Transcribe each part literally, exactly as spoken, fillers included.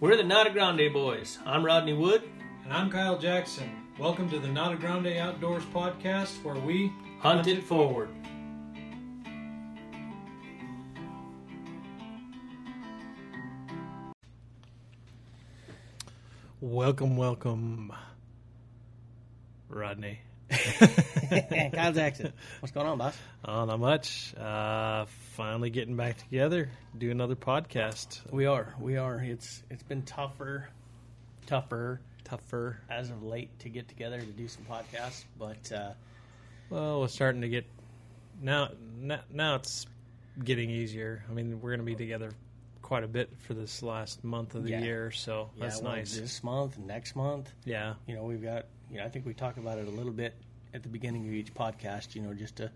We're the Nata Grande Boys. I'm Rodney Wood. And I'm Kyle Jackson. Welcome to the Nata Grande Outdoors Podcast, where we hunt it forward. Welcome, welcome, Rodney. Kyle Jackson. What's going on, boss? Oh, not much. Uh, finally getting back together, do another podcast. We are. We are. It's It's been tougher, tougher, tougher as of late to get together to do some podcasts, but... Uh, well, we're starting to get... Now, now it's getting easier. I mean, we're going to be together quite a bit for this last month of the yeah. year, so yeah, that's well, nice. This month, next month. Yeah. You know, we've got... You know, I think we talk about it a little bit at the beginning of each podcast, you know, just to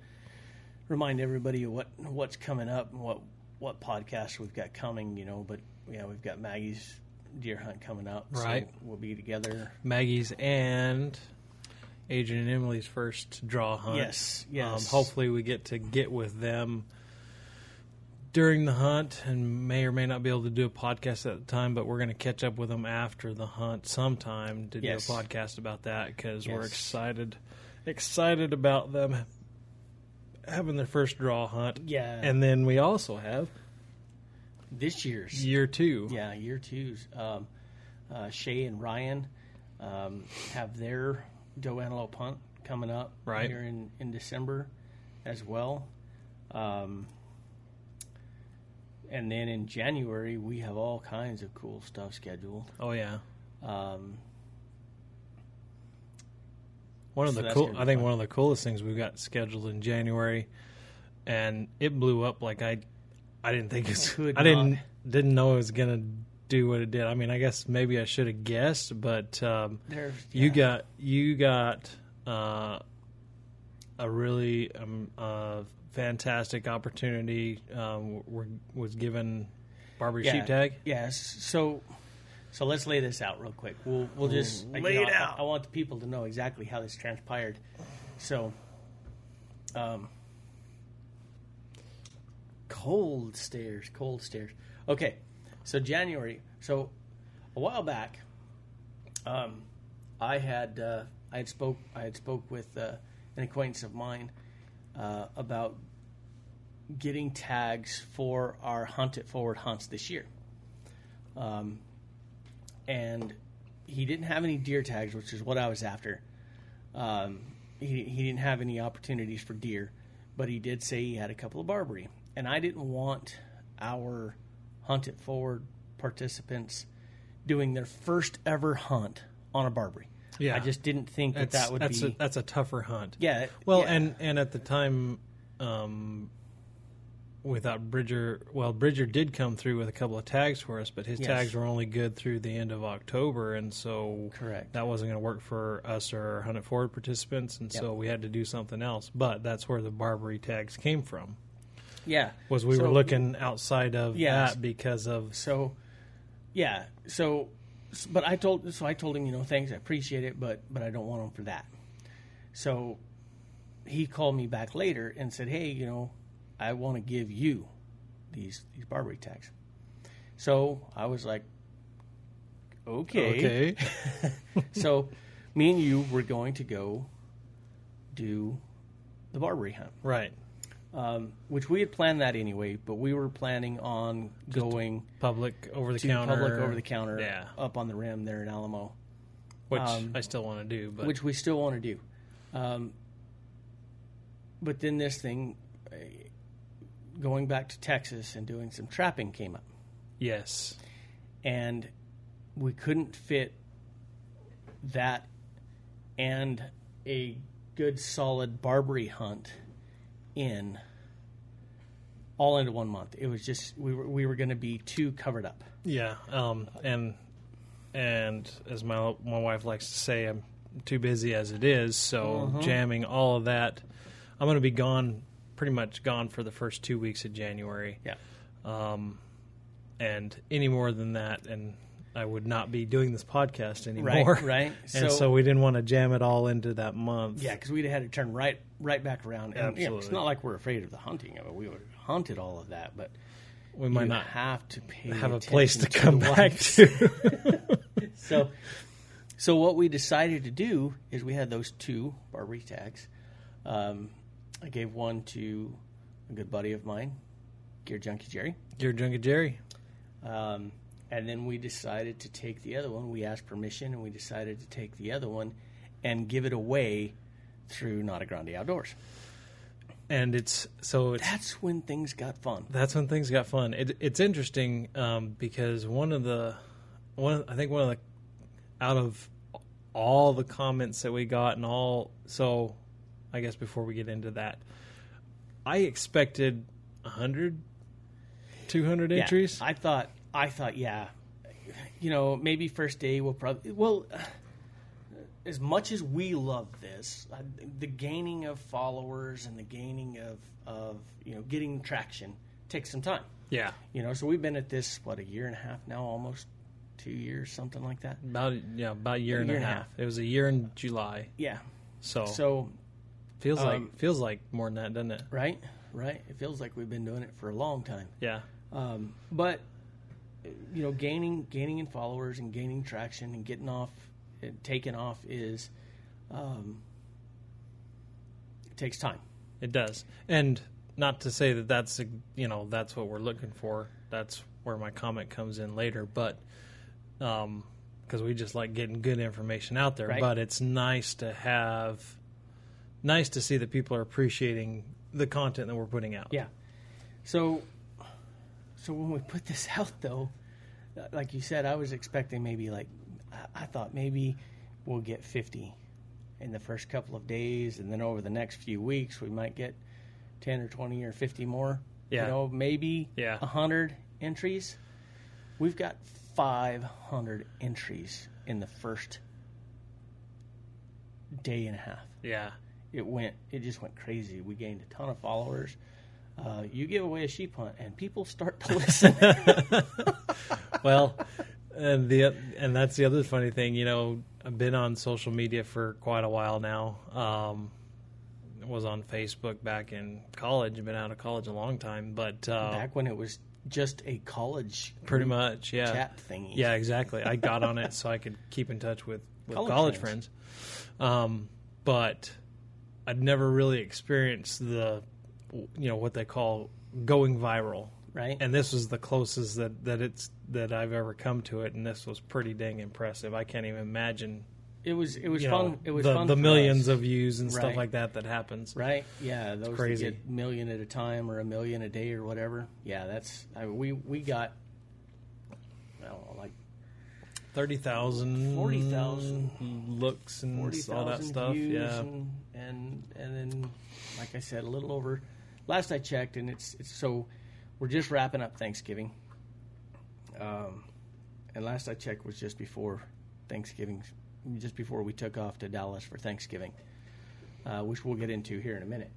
remind everybody what what's coming up and what, what podcasts we've got coming, you know. But, yeah, we've got Maggie's deer hunt coming up. Right. So we'll be together. Maggie's and Adrian and Emily's first draw hunt. Yes, yes. Um, hopefully we get to get with them during the hunt and may or may not be able to do a podcast at the time, but we're going to catch up with them after the hunt sometime to yes. do a podcast about that because yes. we're excited excited about them having their first draw hunt. Yeah. And then we also have this year's. Year two. Yeah, year two's. Um, uh, Shay and Ryan um, have their doe antelope hunt coming up right. here in, in December as well. Um And then in January, we have all kinds of cool stuff scheduled. Oh, yeah. Um, one of so the cool, I think fun. one of the coolest things we got scheduled in January, and it blew up like I I didn't think it could. I didn't, didn't know it was going to do what it did. I mean, I guess maybe I should have guessed, but um, there, yeah. you got, you got uh, a really... Um, uh, fantastic opportunity um, we're, was given Barbary yeah. sheeptag. Yes. So, so let's lay this out real quick. We'll we'll just lay like, it you know, out. I, I want the people to know exactly how this transpired. So, um, cold stairs, cold stairs. Okay. So January. So a while back, um, I had uh, I had spoke I had spoke with uh, an acquaintance of mine. Uh, about getting tags for our Hunt It Forward hunts this year. Um, and he didn't have any deer tags, which is what I was after. Um, he, he didn't have any opportunities for deer, but he did say he had a couple of Barbary. And I didn't want our Hunt It Forward participants doing their first ever hunt on a Barbary. Yeah. I just didn't think that that's, that would that's be... A, that's a tougher hunt. Yeah. Well, yeah. And, and at the time, um, without Bridger... Well, Bridger did come through with a couple of tags for us, but his yes. tags were only good through the end of October, and so... Correct. That wasn't going to work for us or Hunt It Forward participants, and yep. so we had to do something else. But that's where the Barbary tags came from. Yeah. Was we so, were looking outside of yeah, that because of... So, yeah. So... But I told so I told him, you know, thanks, I appreciate it, but but I don't want them for that. So he called me back later and said, hey, you know, I want to give you these these Barbary tags. So I was like, okay. Okay. So me and you were going to go do the Barbary hunt, right? Um, which we had planned that anyway, but we were planning on Just going public over the counter, public over the counter, yeah. up on the rim there in Alamo, which um, I still want to do, but which we still want to do. Um, but then this thing, uh, going back to Texas and doing some trapping came up. Yes, and we couldn't fit that and a good solid Barbary hunt in all into one month. It was just we were we were going to be too covered up. Yeah, um, and and as my my wife likes to say, I'm too busy as it is. So uh-huh. jamming all of that, I'm going to be gone, pretty much gone for the first two weeks of January. Yeah, um, and any more than that, and I would not be doing this podcast anymore. Right, right. And so, so we didn't want to jam it all into that month. Yeah, because we'd have had to turn right. right back around. And, absolutely. You know, it's not like we're afraid of the hunting of it. We would have hunted all of that, but we might not have to pay have a place to come back to. so, so what we decided to do is we had those two Barbary tags. Um, I gave one to a good buddy of mine, Gear Junkie Jerry. Gear Junkie Jerry. Um, and then we decided to take the other one. We asked permission, and we decided to take the other one and give it away through Nata Grande Outdoors. And it's so it's, that's when things got fun. That's when things got fun. It, it's interesting um, because one of the one I think one of the out of all the comments that we got and all so I guess before we get into that, I expected one hundred, two hundred yeah, entries. I thought I thought yeah, you know, maybe first day we'll probably well. As much as we love this, uh, the gaining of followers and the gaining of, of, you know, getting traction takes some time. Yeah. You know, so we've been at this, what, a year and a half now, almost two years, something like that? About, yeah, about a year, a and, year and a half. half. It was a year in July. Yeah. So, so feels um, like feels like more than that, doesn't it? Right, right. It feels like we've been doing it for a long time. Yeah. Um, but, you know, gaining, gaining in followers and gaining traction and getting off, taken off is um it takes time. It does. And not to say that that's a, you know, that's what we're looking for. That's where my comment comes in later, but um because we just like getting good information out there, right? But it's nice to have nice to see that people are appreciating the content that we're putting out. Yeah. So so when we put this out though, like you said, I was expecting maybe like I thought maybe we'll get fifty in the first couple of days, and then over the next few weeks we might get ten or twenty or fifty more. Yeah. You know, maybe yeah. one hundred entries. We've got five hundred entries in the first day and a half. Yeah. It went. It just went crazy. We gained a ton of followers. Uh, you give away a sheep hunt, and people start to listen. Well... And the and that's the other funny thing, you know, I've been on social media for quite a while now. Um, was on Facebook back in college. I've been out of college a long time, but uh, back when it was just a college pretty much, yeah, chat thingy. Yeah, exactly. I got on it so I could keep in touch with, with college, college friends. friends. Um, but I'd never really experienced the, you know, what they call going viral. Right. And this was the closest that, that it's that I've ever come to it, and this was pretty dang impressive. I can't even imagine. It was it was fun. Know, it was the, fun the millions us. of views and right. stuff like that that happens. Right. Yeah, those it's crazy. That get million at a time or a million a day or whatever. Yeah, that's I mean, we we got I don't know, like thirty thousand forty thousand looks and forty thousand all that stuff. Views yeah. And, and and then like I said, a little over last I checked, and it's it's so we're just wrapping up Thanksgiving, um, and last I checked was just before Thanksgiving, just before we took off to Dallas for Thanksgiving, uh, which we'll get into here in a minute.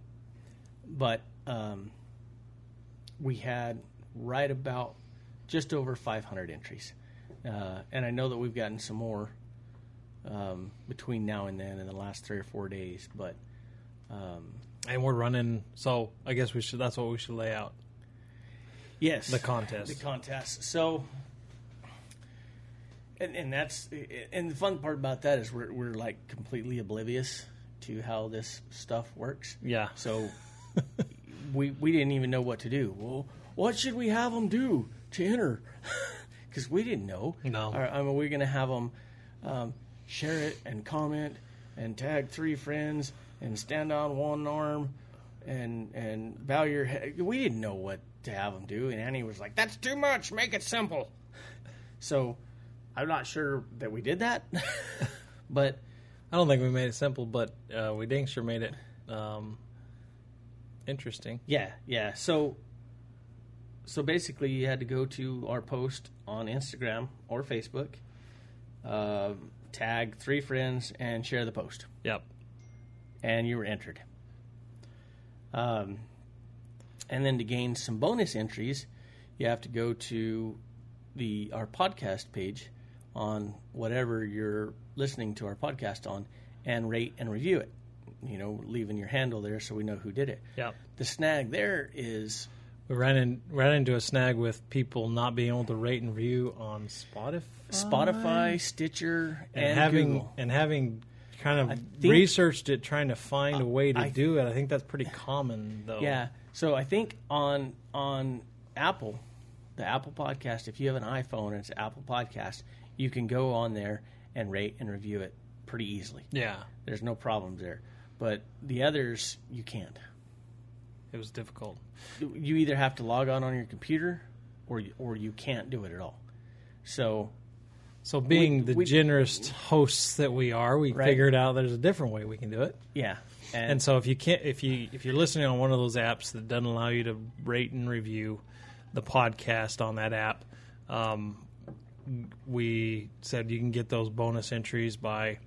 But um, we had right about just over five hundred entries, uh, and I know that we've gotten some more um, between now and then in the last three or four days. But um, and we're running, so I guess we should. That's what we should lay out. Yes. The contest. The contest. So, and, and that's, and the fun part about that is we're, we're like completely oblivious to how this stuff works. Yeah. So we, we didn't even know what to do. Well, what should we have them do to enter? Because we didn't know. No. I mean, we're going to have them um, share it and comment and tag three friends and stand on one arm and, and bow your head. We didn't know what to have them do, and Annie was like, that's too much, make it simple. So I'm not sure that we did that. But I don't think we made it simple, but uh we dang sure made it um interesting. Yeah, yeah. So so basically you had to go to our post on Instagram or Facebook, uh tag three friends and share the post. Yep. And you were entered. um And then to gain some bonus entries, you have to go to the our podcast page on whatever you're listening to our podcast on and rate and review it. You know, leaving your handle there so we know who did it. Yeah. The snag there is We ran in, ran into a snag with people not being able to rate and review on Spotify, Spotify, Stitcher, and, and having Google. and having kind of think, researched it, trying to find uh, a way to I, do it. I think that's pretty common, though. Yeah. So I think on on Apple, the Apple Podcast. If you have an iPhone and it's an Apple Podcast, you can go on there and rate and review it pretty easily. Yeah. There's no problems there, but the others you can't. It was difficult. You either have to log on on your computer, or you, or you can't do it at all. So, so being we, the we, generous hosts that we are, we right. figured out there's a different way we can do it. Yeah, and, and so if you can't, if you if you're listening on one of those apps that doesn't allow you to rate and review the podcast on that app, um, we said you can get those bonus entries by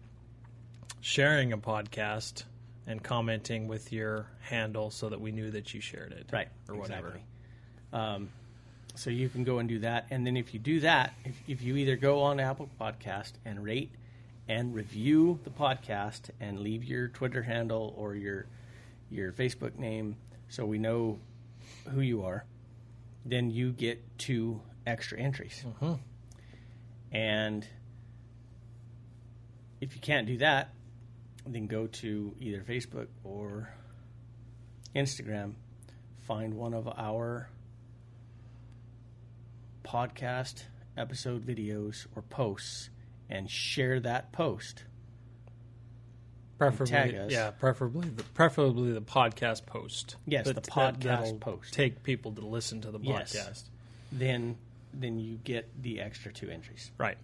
sharing a podcast and commenting with your handle so that we knew that you shared it. Right. Or whatever. Exactly. Um, so you can go and do that. And then if you do that, if, if you either go on Apple Podcast and rate and review the podcast and leave your Twitter handle or your your Facebook name so we know who you are, then you get two extra entries. Mm-hmm. And if you can't do that, then go to either Facebook or Instagram, find one of our podcast episode videos or posts, and share that post. Preferably, tag us. yeah, preferably, the, preferably the podcast post. Yes, but the podcast that, post. Take people to listen to the podcast. Yes. Then, then you get the extra two entries. Right.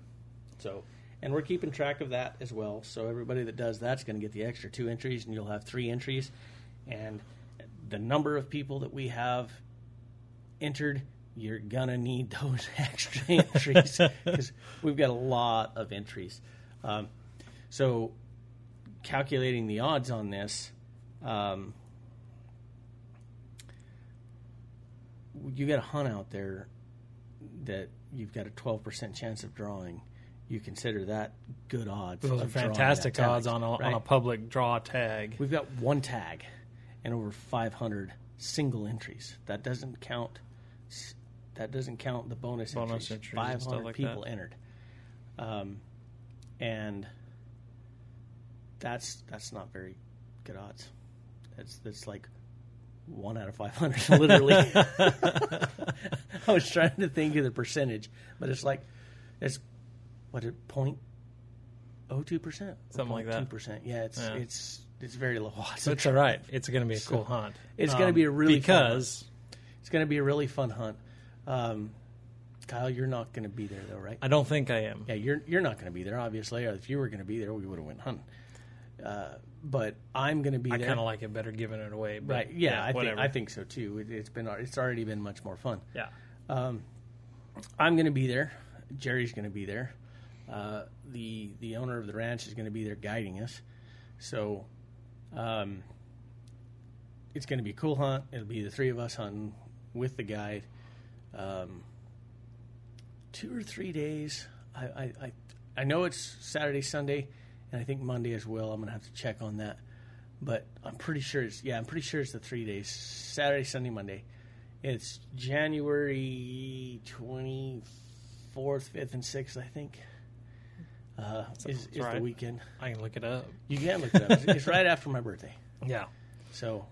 So. And we're keeping track of that as well. So everybody that does that's going to get the extra two entries, and you'll have three entries. And the number of people that we have entered, you're going to need those extra entries because we've got a lot of entries. Um, so calculating the odds on this, um, you got a hunt out there that you've got a twelve percent chance of drawing. You consider that good odds. Those are fantastic odds on a, right? on a public draw tag. We've got one tag and over five hundred single entries. That doesn't count. That doesn't count the bonus, bonus entries. entries five hundred like people that. entered, um, and that's that's not very good odds. That's that's like one out of five hundred, literally. I was trying to think of the percentage, but it's like it's. What is it, point oh two percent? Something like that. two percent. Yeah, it's yeah. it's it's very low odds. That's all right. It's going to be a cool so, hunt. It's um, going to be a really because fun hunt. It's going to be a really fun hunt. Um, Kyle, you're not going to be there, though, right? I don't think I am. Yeah, you're you're not going to be there, obviously. If you were going to be there, we would have went hunting. Uh, but I'm going to be I there. I kind of like it better giving it away. But right. Yeah, yeah I, think, I think so, too. It, it's been it's already been much more fun. Yeah. Um, I'm going to be there. Jerry's going to be there. Uh, the the owner of the ranch is going to be there guiding us, so um, it's going to be a cool hunt. It'll be the three of us hunting with the guide. Um, two or three days. I, I I I know it's Saturday, Sunday, and I think Monday as well. I'm going to have to check on that, but I'm pretty sure it's yeah. I'm pretty sure it's the three days: Saturday, Sunday, Monday. It's January twenty-fourth, fifth, and sixth, I think. Uh, so is is right. the weekend. I can look it up. You can look it up. It's, it's right after my birthday. Yeah. So.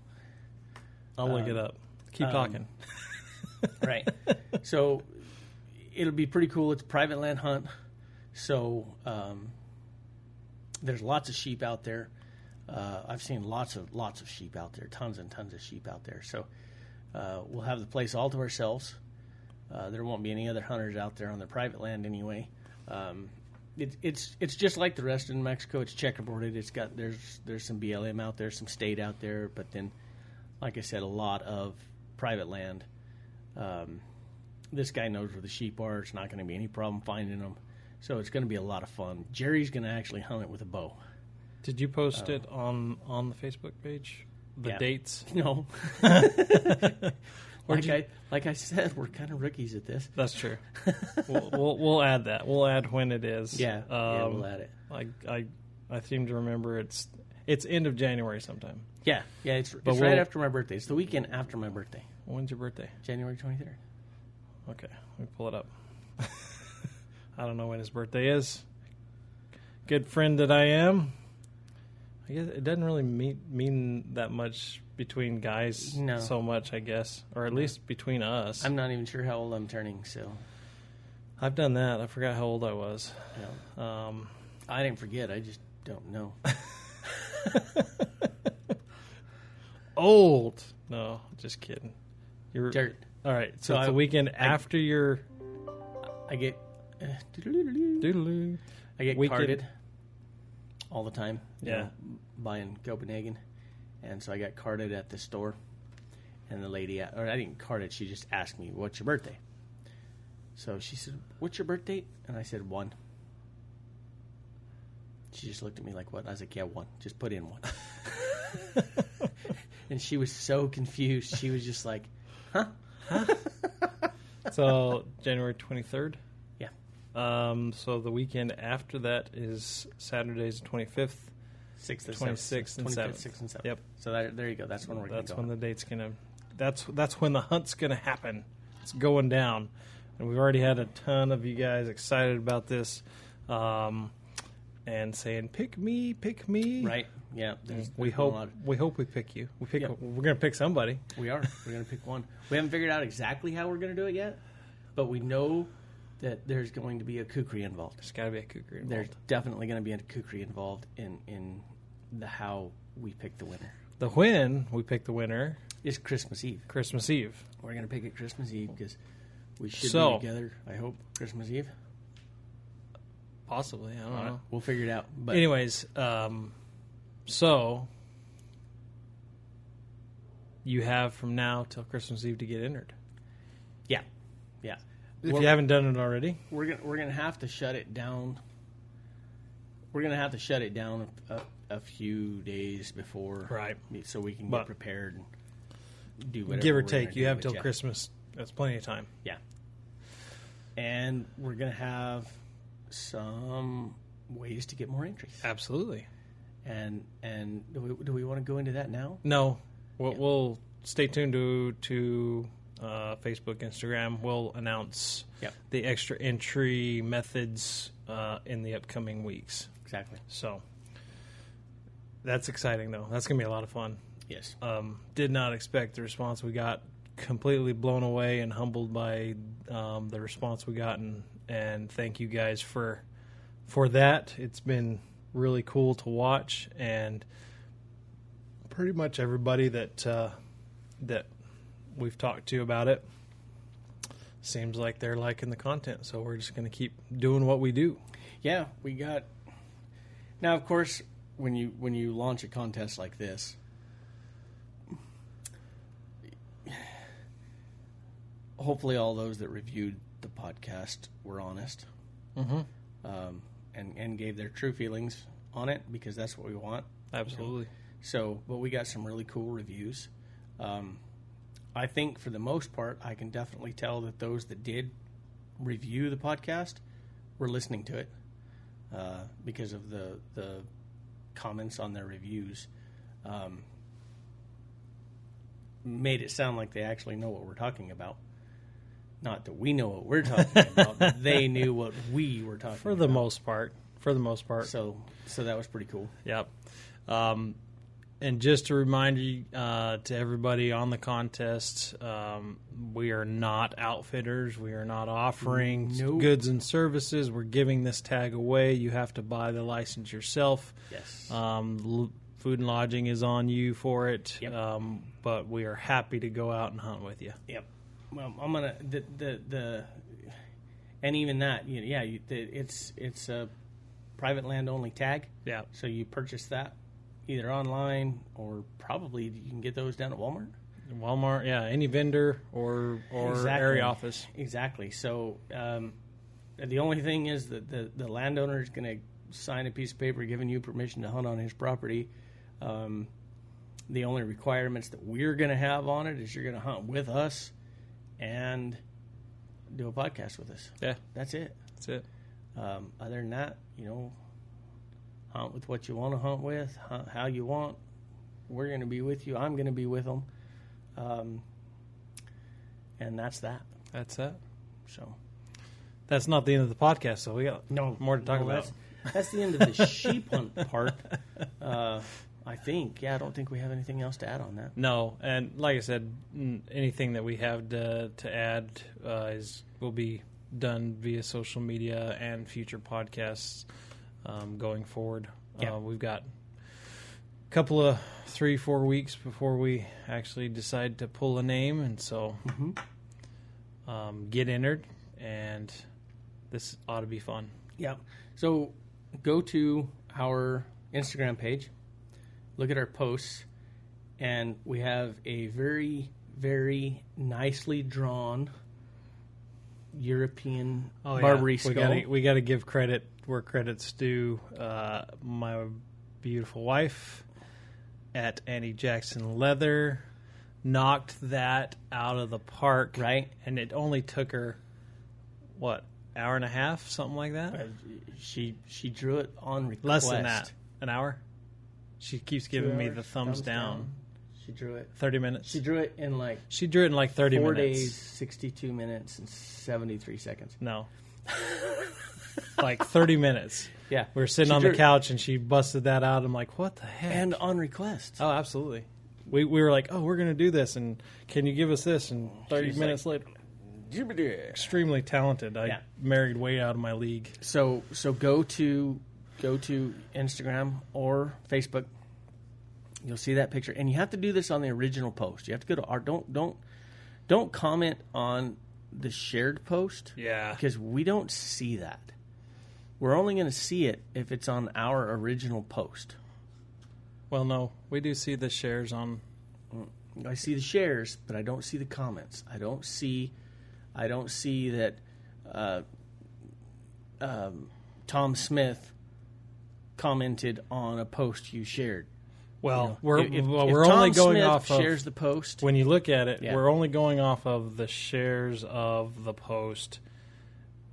I'll um, look it up. Keep um, talking. Right. So it'll be pretty cool. It's a private land hunt. So um, there's lots of sheep out there. Uh, I've seen lots of lots of sheep out there, tons and tons of sheep out there. So uh, we'll have the place all to ourselves. Uh, there won't be any other hunters out there on their private land anyway. Um It, it's it's just like the rest of Mexico. It's checkerboarded. It's got there's there's some B L M out there, some state out there, but then, like I said, a lot of private land. Um, this guy knows where the sheep are. It's not going to be any problem finding them. So it's going to be a lot of fun. Jerry's going to actually hunt it with a bow. Did you post um, it on on the Facebook page? The yeah. dates? No. Like I, like I said, we're kind of rookies at this. That's true. we'll, we'll we'll add that. We'll add when it is. Yeah, um, yeah we'll add it. I, I I seem to remember it's It's end of January sometime. Yeah, yeah. It's, it's right we'll, after my birthday. It's the weekend after my birthday. When's your birthday? January twenty-third. Okay, let me pull it up. I don't know when his birthday is. Good friend that I am. I guess it doesn't really mean, mean that much between guys no. so much, I guess. Or at no. least between us. I'm not even sure how old I'm turning, so... I've done that. I forgot how old I was. Yeah. Um, I didn't forget. I just don't know. Old. No, just kidding. You're dirt. All right. So, so it's I, the weekend I, after your... I get... Uh, doodaloo, doodaloo. I get weekend. Carded all the time. Yeah. You know, buying Copenhagen. And so I got carded at the store. And the lady... Or I didn't card it. She just asked me, what's your birthday? So she said, what's your birth date? And I said, one. She just looked at me like, what? I was like, yeah, one. Just put in one. And she was so confused. She was just like, huh? Huh? So January twenty-third? Yeah. Um, so the weekend after that is Saturdays the twenty-fifth, twenty-sixth, and seventh. sixth and seventh. Yep. So that, there you go. That's when we're going to go. That's when the date's going to – That's that's when the hunt's going to happen. It's going down. And we've already had a ton of you guys excited about this um, and saying, pick me, pick me. Right. Yeah. There's, we there's hope of... we hope we pick you. We pick. Yep. We're going to pick somebody. We are. We're going to pick one. We haven't figured out exactly how we're going to do it yet, but we know that there's going to be a kukri involved. There's got to be a kukri involved. There's definitely going to be a kukri involved in, in the how we pick the winner. The when we pick the winner is Christmas Eve. Christmas Eve. We're going to pick it Christmas Eve because... We should so, be together, I hope, Christmas Eve. Possibly. I don't right. know. We'll figure it out. But anyways, um, so you have from now till Christmas Eve to get entered. Yeah. Yeah. If we're, you haven't done it already. We're going we're going to have to shut it down. We're going to have to shut it down a, a, a few days before. Right. So we can but get prepared and do whatever. Give or take, you have till Christmas. That's plenty of time. Yeah. And we're going to have some ways to get more entries. Absolutely. And and do we, do we want to go into that now? No. We'll, yeah. we'll stay tuned to, to uh, Facebook, Instagram. We'll announce yep. the extra entry methods uh, in the upcoming weeks. Exactly. So that's exciting, though. That's going to be a lot of fun. Yes. Um, did not expect the response we got. Completely blown away and humbled by um, the response we gotten, and thank you guys for for that. It's been really cool to watch, and pretty much everybody that uh, that we've talked to about it seems like they're liking the content. So we're just going to keep doing what we do. Yeah, we got now. Of course, when you when you launch a contest like this. Hopefully all those that reviewed the podcast were honest mm-hmm. um, and, and gave their true feelings on it because that's what we want. Absolutely. So, but we got some really cool reviews. Um, I think for the most part, I can definitely tell that those that did review the podcast were listening to it uh, because of the, the comments on their reviews. Um, made it sound like they actually know what we're talking about. Not that we know what we're talking about, but they knew what we were talking about. For the about. most part. For the most part. So so that was pretty cool. Yep. Um, and just to remind you, uh, to everybody on the contest, um, we are not outfitters. We are not offering nope. goods and services. We're giving this tag away. You have to buy the license yourself. Yes. Um, l- food and lodging is on you for it. Yep. Um, but we are happy to go out and hunt with you. Yep. Well, I'm gonna the the, the and even that, you know, yeah, you, the, it's it's a private land only tag. Yeah. So you purchase that either online or probably you can get those down at Walmart. Walmart, yeah, any vendor or or exactly. area office. Exactly. So um, the only thing is that the the landowner is going to sign a piece of paper giving you permission to hunt on his property. Um, the only requirements that we're going to have on it is you're going to hunt with us. And do a podcast with us. Yeah. That's it. That's it. Um, other than that, you know, hunt with what you want to hunt with, hunt how you want. We're going to be with you. I'm going to be with them. Um, and that's that. That's that. So that's not the end of the podcast, so we got no more to talk no, about. That's, that's the end of the sheep hunt part. Uh, I think, yeah, I don't think we have anything else to add on that. No, and like I said, anything that we have to, to add uh, is will be done via social media and future podcasts um, going forward. Yeah. Uh, we've got a couple of three, four weeks before we actually decide to pull a name, and so mm-hmm. um, get entered, and this ought to be fun. Yeah, so go to our Instagram page. Look at our posts, and we have a very, very nicely drawn European oh, Barbary yeah. skull. We gotta, we gotta give credit where credit's due. Uh, my beautiful wife at Annie Jackson Leather knocked that out of the park. Right. And it only took her, what, hour and a half, something like that? Uh, she she drew it on request. Less than that. An hour? She keeps giving me the thumbs, thumbs down. down. She drew it. thirty minutes. She drew it in like She drew it in like thirty four minutes. four days, sixty-two minutes and seventy-three seconds. No. Like thirty minutes. Yeah. We were sitting she on drew- the couch and she busted that out. I'm like, "What the heck?" And on request. Oh, absolutely. We we were like, "Oh, we're going to do this, and can you give us this?" And thirty She's minutes like, later. Extremely talented. I yeah. married way out of my league. So so go to Go to Instagram or Facebook. You'll see that picture, and you have to do this on the original post. You have to go to our don't don't don't comment on the shared post. Yeah, because we don't see that. We're only going to see it if it's on our original post. Well, no, we do see the shares on. I see the shares, but I don't see the comments. I don't see, I don't see that uh, um, Tom Smith commented on a post you shared. Well, you know, we're if, well, if we're Tom only going Smith off of shares the post. When you look at it, yeah. we're only going off of the shares of the post,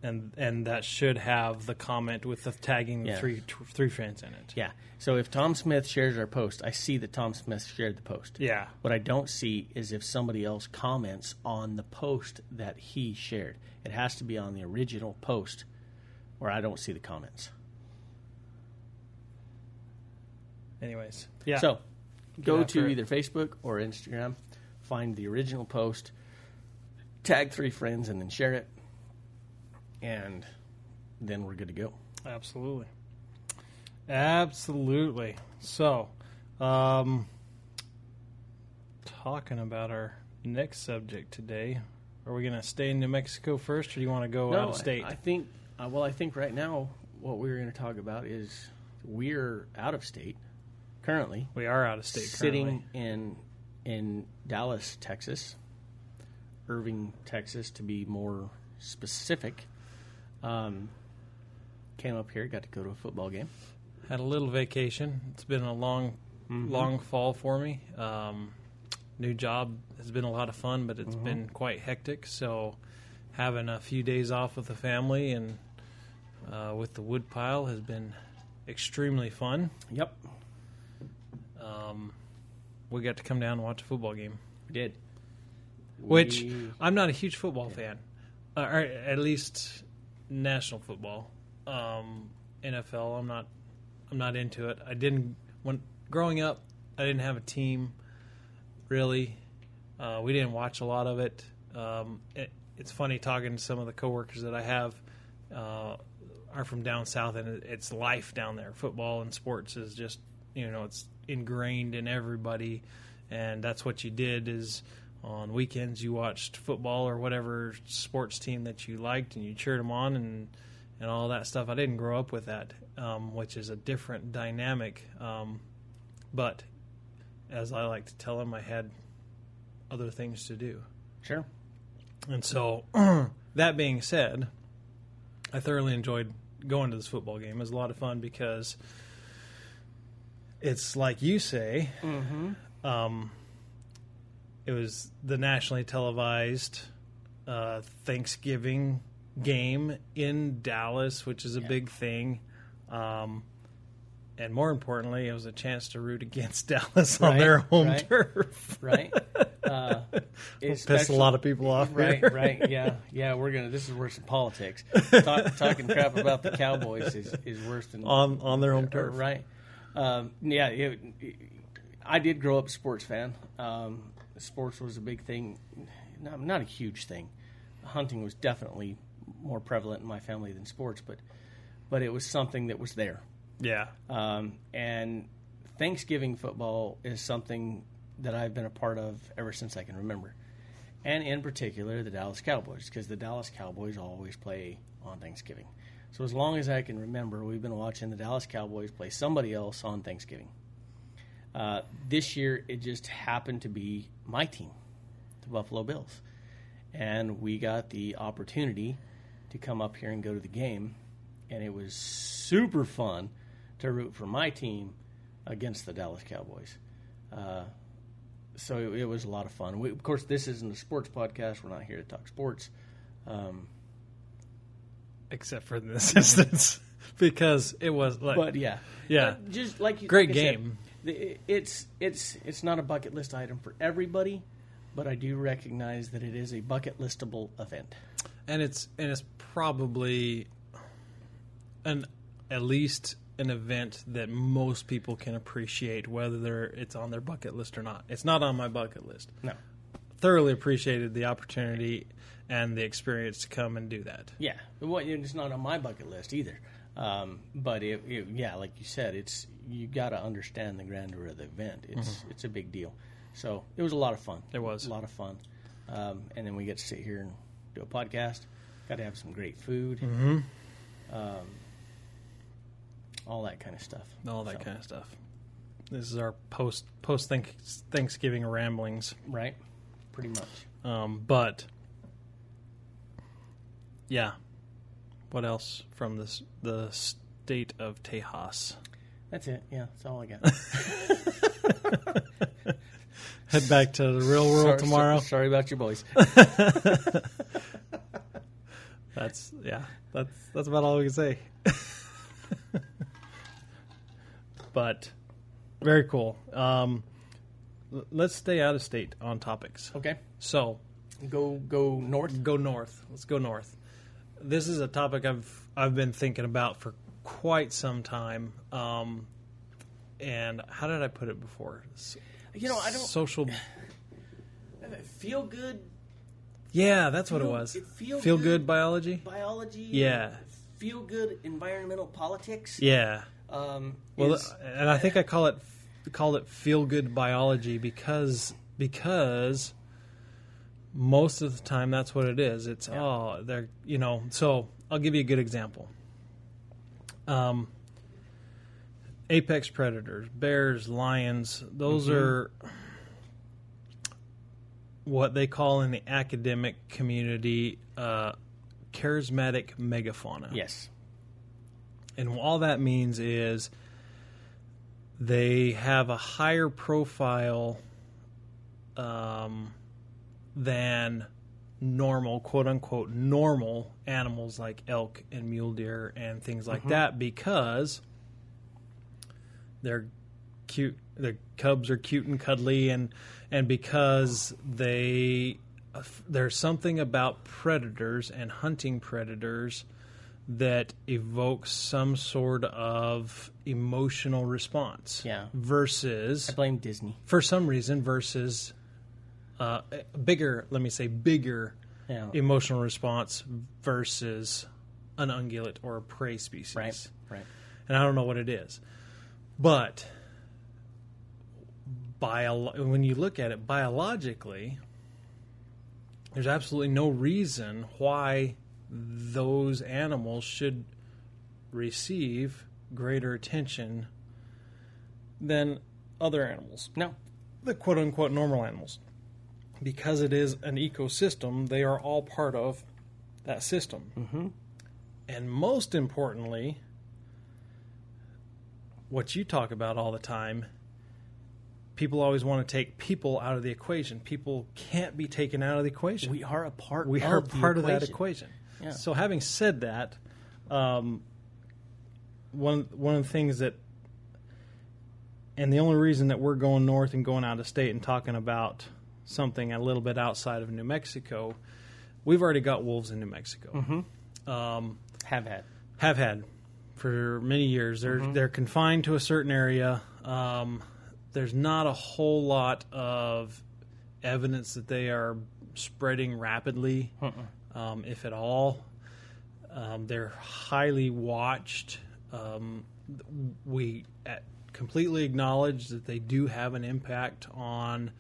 and and that should have the comment with the tagging yeah. the three t- three friends in it. Yeah. So if Tom Smith shares our post, I see that Tom Smith shared the post. Yeah. What I don't see is if somebody else comments on the post that he shared. It has to be on the original post, where I don't see the comments. Anyways, yeah. So, go to either Facebook or Instagram, find the original post, tag three friends, and then share it, and then we're good to go. Absolutely, absolutely. So, um, talking about our next subject today, are we going to stay in New Mexico first, or do you want to go no, out of state? I, I think. Uh, well, I think right now what we're going to talk about is we're out of state. Currently, we are out of state. Currently. Sitting in in Dallas, Texas, Irving, Texas, to be more specific. Um, came up here, got to go to a football game. Had a little vacation. It's been a long, mm-hmm. long fall for me. Um, new job has been a lot of fun, but it's mm-hmm. been quite hectic. So, having a few days off with the family and uh, with the wood pile has been extremely fun. Yep. Um, we got to come down and watch a football game. We did. Which, we... I'm not a huge football yeah. fan, uh, or at least national football. Um, N F L, I'm not I'm not into it. I didn't, when growing up, I didn't have a team, really. Uh, we didn't watch a lot of it. Um, it. It's funny talking to some of the coworkers that I have uh, are from down south, and it's life down there. Football and sports is just, you know, it's ingrained in everybody, and that's what you did is on weekends you watched football or whatever sports team that you liked, and you cheered them on and and all that stuff. I didn't grow up with that, um, which is a different dynamic. Um, but as I like to tell them, I had other things to do. Sure. And so that being said, I thoroughly enjoyed going to this football game. It was a lot of fun because it's like you say, mm-hmm. um, it was the nationally televised uh, Thanksgiving game in Dallas, which is a yeah. big thing. Um, and more importantly, it was a chance to root against Dallas right, on their home right, turf. Right. Uh, we'll piss a lot of people off. Right, here. right. Yeah, yeah. We're gonna. This is worse than politics. Talk, talking crap about the Cowboys is, is worse than on on their home uh, turf. Right. Um, yeah. It, it, I did grow up a sports fan. Um, sports was a big thing. Not, not a huge thing. Hunting was definitely more prevalent in my family than sports, but but it was something that was there. Yeah. Um, and Thanksgiving football is something that I've been a part of ever since I can remember, and in particular the Dallas Cowboys, because the Dallas Cowboys always play on Thanksgiving. So as long as I can remember, we've been watching the Dallas Cowboys play somebody else on Thanksgiving. Uh, this year it just happened to be my team, the Buffalo Bills, and we got the opportunity to come up here and go to the game, and it was super fun to root for my team against the Dallas Cowboys. Uh, so it, it was a lot of fun. We, of course, this isn't a sports podcast. We're not here to talk sports. Um, Except for in this instance, because it was like... But, yeah. Yeah. Uh, just like you, Great like game. Said, it, it's, it's, it's not a bucket list item for everybody, but I do recognize that it is a bucket listable event. And it's and it's probably an at least... an event that most people can appreciate, whether it's on their bucket list or not. It's not on my bucket list. No. Thoroughly appreciated the opportunity and the experience to come and do that. Yeah. Well, it's not on my bucket list either. Um, but, it, it, yeah, like you said, it's you got to understand the grandeur of the event. It's mm-hmm. it's a big deal. So it was a lot of fun. It was. A lot of fun. Um, and then we get to sit here and do a podcast. Got to have some great food. Mm-hmm. Um All that kind of stuff. All that so. kind of stuff. This is our post post Thanksgiving ramblings, right? Pretty much. Um, but yeah, what else from this the state of Tejas? That's it. Yeah, that's all I got. Head back to the real world sorry, tomorrow. So, sorry about your boys. that's yeah. That's that's about all we can say. But very cool. Um, l- let's stay out of state on topics. Okay. So go go north. Go north. Let's go north. This is a topic I've I've been thinking about for quite some time. Um, and how did I put it before? So, you know, I don't social. Feel good. Yeah, that's feel, what it was. It feel feel good, good biology. Biology. Yeah. Feel good environmental politics. Yeah. Um, well, is, and I think I call it call it feel good biology because because most of the time that's what it is. It's yeah. oh they're you know. So I'll give you a good example. Um, apex predators, bears, lions. Those mm-hmm. are what they call in the academic community uh, charismatic megafauna. Yes. And all that means is they have a higher profile um, than normal, quote-unquote, normal animals like elk and mule deer and things like mm-hmm. that because they're cute. The cubs are cute and cuddly, and and because they uh, f- there's something about predators and hunting predators that evokes some sort of emotional response. Yeah. Versus... I blame Disney. For some reason, versus uh, bigger, let me say, bigger yeah. emotional response versus an ungulate or a prey species. Right, right. And I don't know what it is. But bio- when you look at it biologically, there's absolutely no reason why those animals should receive greater attention than other animals. No. The quote-unquote normal animals. Because it is an ecosystem, they are all part of that system. Mm-hmm. And most importantly, what you talk about all the time, people always want to take people out of the equation. People can't be taken out of the equation. We are a part we are of, part of that equation. Yeah. So having said that, um, one one of the things that And the only reason that we're going north and going out of state and talking about something a little bit outside of New Mexico, we've already got wolves in New Mexico. Mm-hmm. Um, have had. Have had for many years. They're mm-hmm. they're confined to a certain area. Um, there's not a whole lot of evidence that they are spreading rapidly, uh-uh. um, if at all. Um, they're highly watched. Um, we at, completely acknowledge that they do have an impact on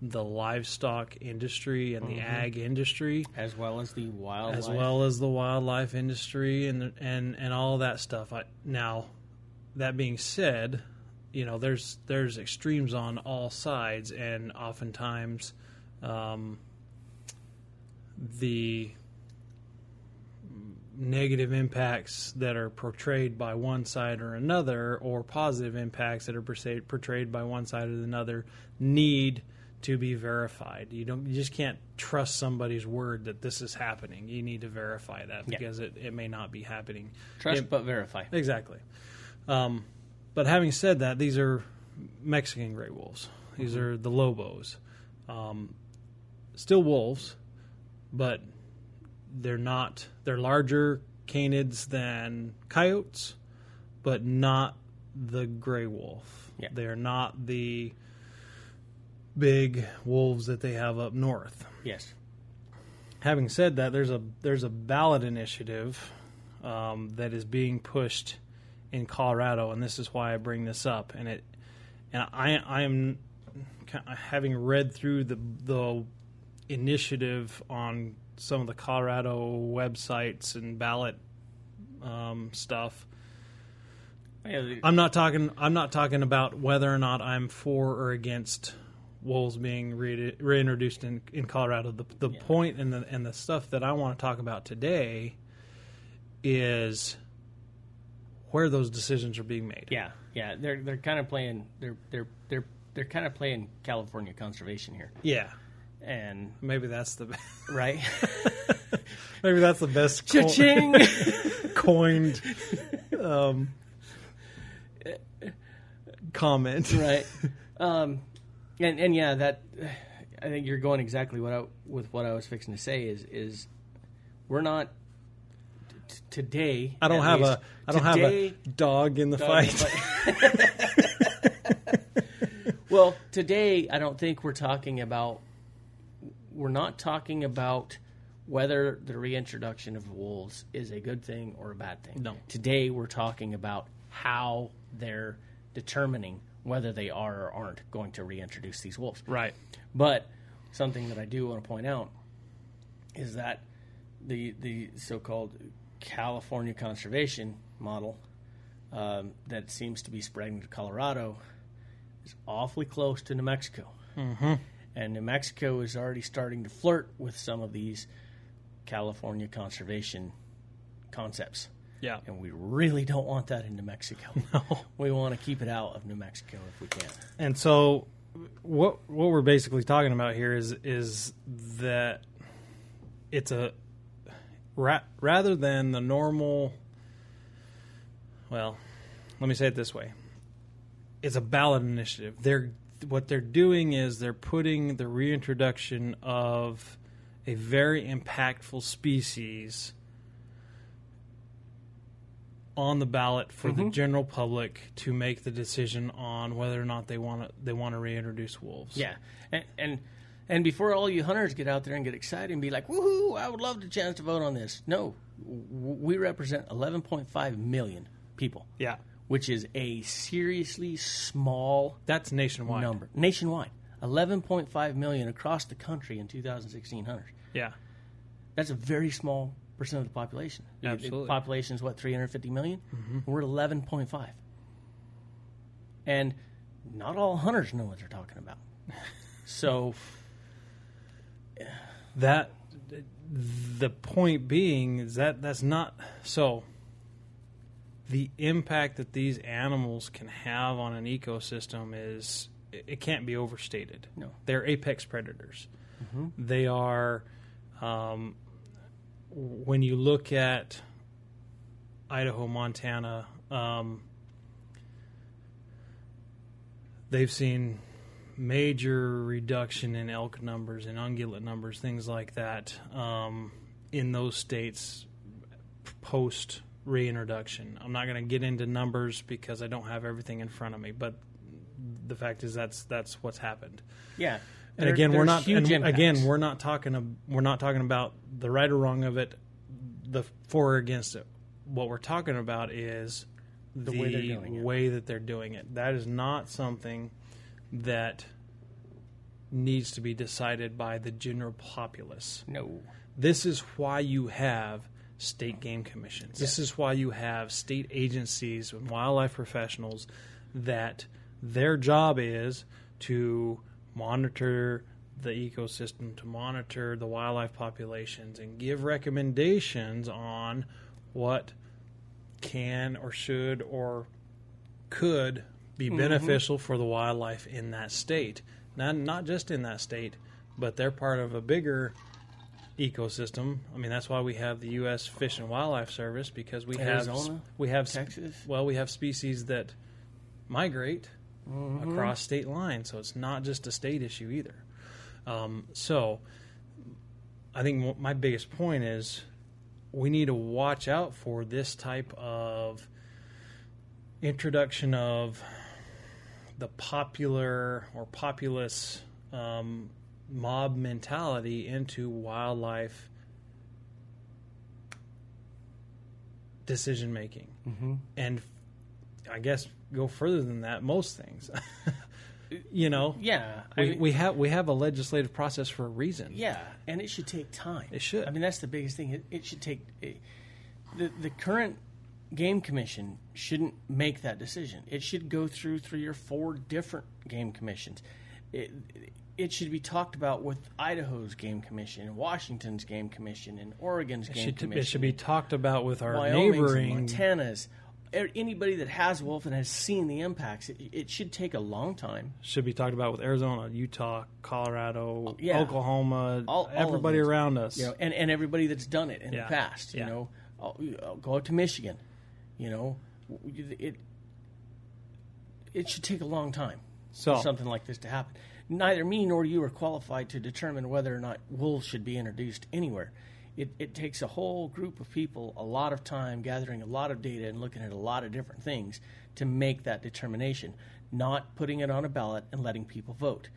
the livestock industry and mm-hmm. the ag industry, as well as the wildlife, as well as the wildlife industry, and and and all that stuff. I, now, that being said, you know, there's there's extremes on all sides, and oftentimes, um, the negative impacts that are portrayed by one side or another, or positive impacts that are portrayed by one side or another, need to be verified. You don't, you just can't trust somebody's word that this is happening. You need to verify that, because yeah. it, it may not be happening. Trust it, but verify. Exactly. Um, but having said that, these are Mexican gray wolves. These mm-hmm. are the lobos. Um, still wolves, but they're not, they're larger canids than coyotes, but not the gray wolf. Yeah. They're not the big wolves that they have up north. Yes. Having said that, there's a there's a ballot initiative um, that is being pushed in Colorado, and this is why I bring this up. And it, and I I am kind of, having read through the the initiative on some of the Colorado websites and ballot um, stuff. I'm not talking. I'm not talking about whether or not I'm for or against wolves being re- reintroduced in, in Colorado. The the yeah. point and the and the stuff that I want to talk about today is where those decisions are being made. Yeah, yeah. They're they're kind of playing. They're they're they're they're kind of playing California conservation here. Yeah. And maybe that's the right. Maybe that's the best Cha-ching! Co- coined um, comment, right? Um, and and yeah, that I think you're going exactly what I, with what I was fixing to say is is we're not t- today. I don't have least, a I don't today, have a dog in the dog fight. In the fight. Well, today I don't think we're talking about. We're not talking about whether the reintroduction of wolves is a good thing or a bad thing. No. Today we're talking about how they're determining whether they are or aren't going to reintroduce these wolves. Right. But something that I do want to point out is that the the so-called California conservation model um, that seems to be spreading to Colorado is awfully close to New Mexico. Mm-hmm. And New Mexico is already starting to flirt with some of these California conservation concepts. Yeah. And we really don't want that in New Mexico. No. We want to keep it out of New Mexico if we can. And so what what we're basically talking about here is is that it's a ra- rather than the normal, well, let me say it this way. It's a ballot initiative. They're What they're doing is they're putting the reintroduction of a very impactful species on the ballot for mm-hmm. the general public to make the decision on whether or not they want to they want to reintroduce wolves. Yeah, and, and and before all you hunters get out there and get excited and be like, "Woohoo! I would love the chance to vote on this." No, we represent eleven point five million people. Yeah. Which is a seriously small that's nationwide number nationwide eleven point five million across the country in two thousand sixteen hunters. Yeah, that's a very small percent of the population. Absolutely, the population is what three hundred fifty million. Mm-hmm. We're at eleven point five, and not all hunters know what they're talking about. So that the point being is that that's not so. The impact that these animals can have on an ecosystem is, it can't be overstated. No. They're apex predators. Mm-hmm. They are, um, when you look at Idaho, Montana, um, they've seen major reduction in elk numbers and ungulate numbers, things like that, um, in those states post reintroduction. I'm not going to get into numbers because I don't have everything in front of me, but the fact is that's that's what's happened. Yeah. And there, again, we're not and again we're not talking we're not talking about the right or wrong of it, the for or against it. What we're talking about is the, the way, they're doing way it. that they're doing it. That is not something that needs to be decided by the general populace. No. This is why you have state game commissions. Yes. This is why you have state agencies and wildlife professionals that their job is to monitor the ecosystem, to monitor the wildlife populations, and give recommendations on what can or should or could be mm-hmm. beneficial for the wildlife in that state. Not, not just in that state, but they're part of a bigger ecosystem. I mean, that's why we have the U S Fish and Wildlife Service, because we Arizona, have we have Texas. Well, we have species that migrate mm-hmm. across state lines, so it's not just a state issue either. Um, so, I think my biggest point is we need to watch out for this type of introduction of the popular or populous um, mob mentality into wildlife decision making, mm-hmm. and I guess go further than that. Most things, you know. Yeah, we, I mean, we have we have a legislative process for a reason. Yeah, and it should take time. It should. I mean, that's the biggest thing. It, it should take it, the the current game commission shouldn't make that decision. It should go through three or four different game commissions. It, it should be talked about with Idaho's game commission, and Washington's game commission, and Oregon's it game should, commission. It should be talked about with our Wyoming's, neighboring Montana's. Anybody that has wolf and has seen the impacts, it, it should take a long time. Should be talked about with Arizona, Utah, Colorado, yeah. Oklahoma, all, all everybody around us. You know, and, and everybody that's done it in yeah. the past. You yeah. know, I'll, I'll go out to Michigan. You know, it it should take a long time so. for something like this to happen. Neither me nor you are qualified to determine whether or not wolves should be introduced anywhere. It, it takes a whole group of people a lot of time gathering a lot of data and looking at a lot of different things to make that determination, not putting it on a ballot and letting people vote.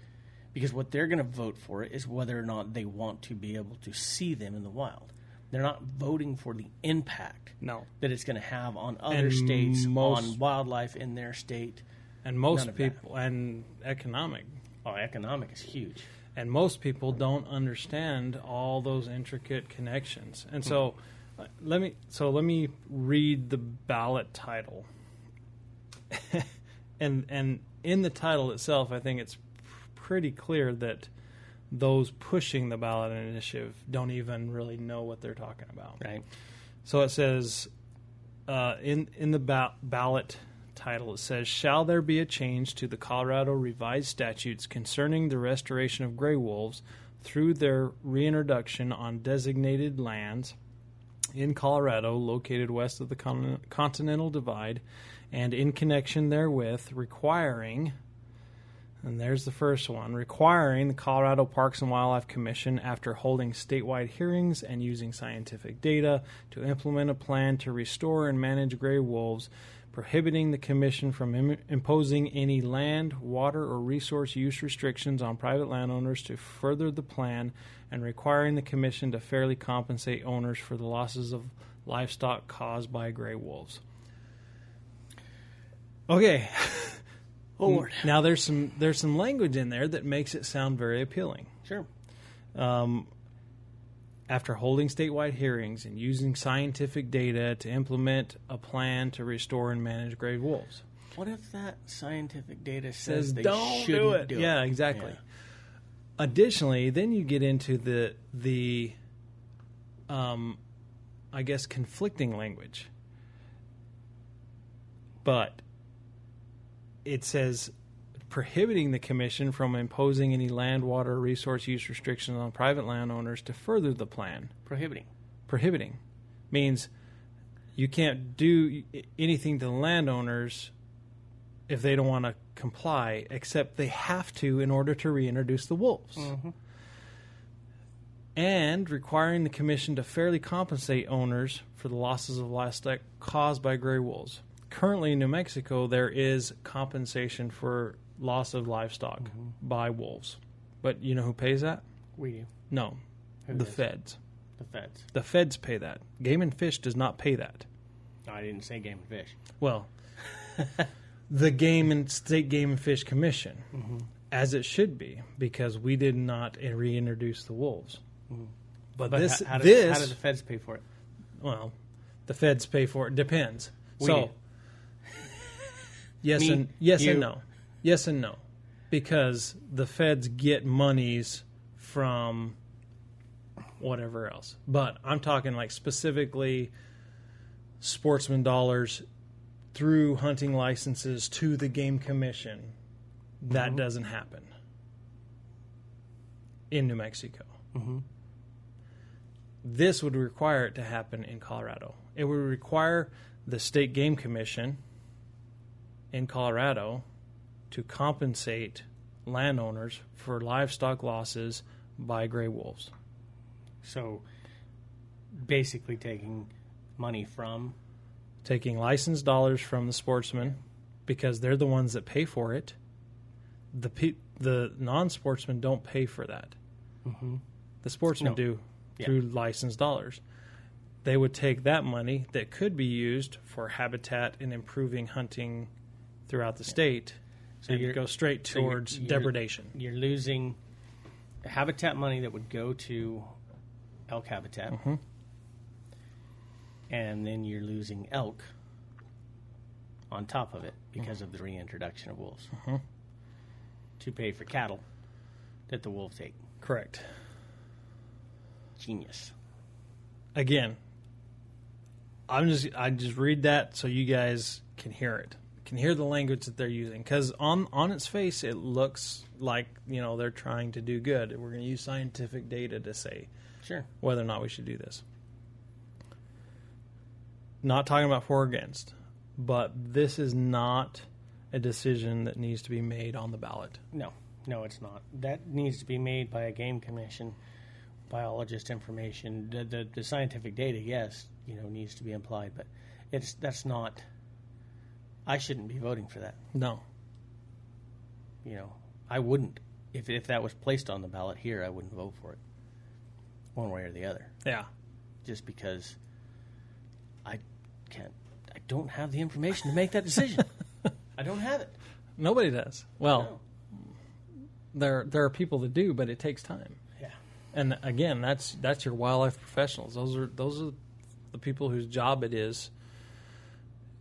Because what they're going to vote for is whether or not they want to be able to see them in the wild. They're not voting for the impact no. that it's going to have on other and states, most, on wildlife in their state. And most people, that. and economic. Oh, economic is huge. And most people don't understand all those intricate connections. And so, uh, let me so let me read the ballot title. and and in the title itself, I think it's pretty clear that those pushing the ballot initiative don't even really know what they're talking about. Right. So it says uh, in in the ba- ballot. Title, it says, shall there be a change to the Colorado revised statutes concerning the restoration of gray wolves through their reintroduction on designated lands in Colorado located west of the con- continental divide and in connection therewith, requiring, and there's the first one, requiring the Colorado Parks and Wildlife Commission, after holding statewide hearings and using scientific data, to implement a plan to restore and manage gray wolves, prohibiting the commission from im- imposing any land, water, or resource use restrictions on private landowners to further the plan, and requiring the commission to fairly compensate owners for the losses of livestock caused by gray wolves. Okay. Lord. Now there's some there's some language in there that makes it sound very appealing. Sure. Um After holding statewide hearings and using scientific data to implement a plan to restore and manage gray wolves. What if that scientific data says, says they don't do it? do it? Yeah, exactly. Yeah. Additionally, then you get into the the, um, I guess, conflicting language. But it says, prohibiting the commission from imposing any land, water, resource use restrictions on private landowners to further the plan. Prohibiting. Prohibiting means you can't do anything to the landowners if they don't want to comply, except they have to in order to reintroduce the wolves. Mm-hmm. And requiring the commission to fairly compensate owners for the losses of livestock caused by gray wolves. Currently in New Mexico, there is compensation for loss of livestock mm-hmm. by wolves. But you know who pays that? We do. No. Who the does? Feds. The feds. The feds pay that. Game and Fish does not pay that. No, I didn't say Game and Fish. Well, the Game and State Game and Fish Commission, mm-hmm. as it should be, because we did not reintroduce the wolves. Mm-hmm. But, but this, how, how do, this, how do the feds pay for it? Well, the feds pay for it. Depends. We so, do. yes Me, and yes you. and no, yes and no, because the feds get monies from whatever else. But I'm talking like specifically sportsman dollars through hunting licenses to the game commission. That mm-hmm. doesn't happen in New Mexico. Mm-hmm. This would require it to happen in Colorado. It would require the State Game Commission in Colorado to compensate landowners for livestock losses by gray wolves. So basically taking money from? Taking license dollars from the sportsmen because they're the ones that pay for it. The pe- the non-sportsmen don't pay for that. Mm-hmm. The sportsmen no. do through yeah. license dollars. They would take that money that could be used for habitat and improving hunting throughout the yeah. state so and go straight so towards you're, you're, depredation. You're losing habitat money that would go to elk habitat, mm-hmm. and then you're losing elk on top of it because mm-hmm. of the reintroduction of wolves mm-hmm. to pay for cattle that the wolves take. Correct. Genius. Again, I'm just I just read that so you guys can hear it, can hear the language that they're using. Because on, on its face, it looks like, you know, they're trying to do good. We're going to use scientific data to say sure. whether or not we should do this. Not talking about for or against, but this is not a decision that needs to be made on the ballot. No, no, it's not. That needs to be made by a game commission, biologist information. The, the, the scientific data, yes, you know, needs to be implied, but it's that's not... I shouldn't be voting for that. No. You know, I wouldn't. If if that was placed on the ballot here, I wouldn't vote for it. One way or the other. Yeah. Just because I can't, I don't have the information to make that decision. I don't have it. Nobody does. Well, no. there there are people that do, but it takes time. Yeah. And again, that's that's your wildlife professionals. Those are those are the people whose job it is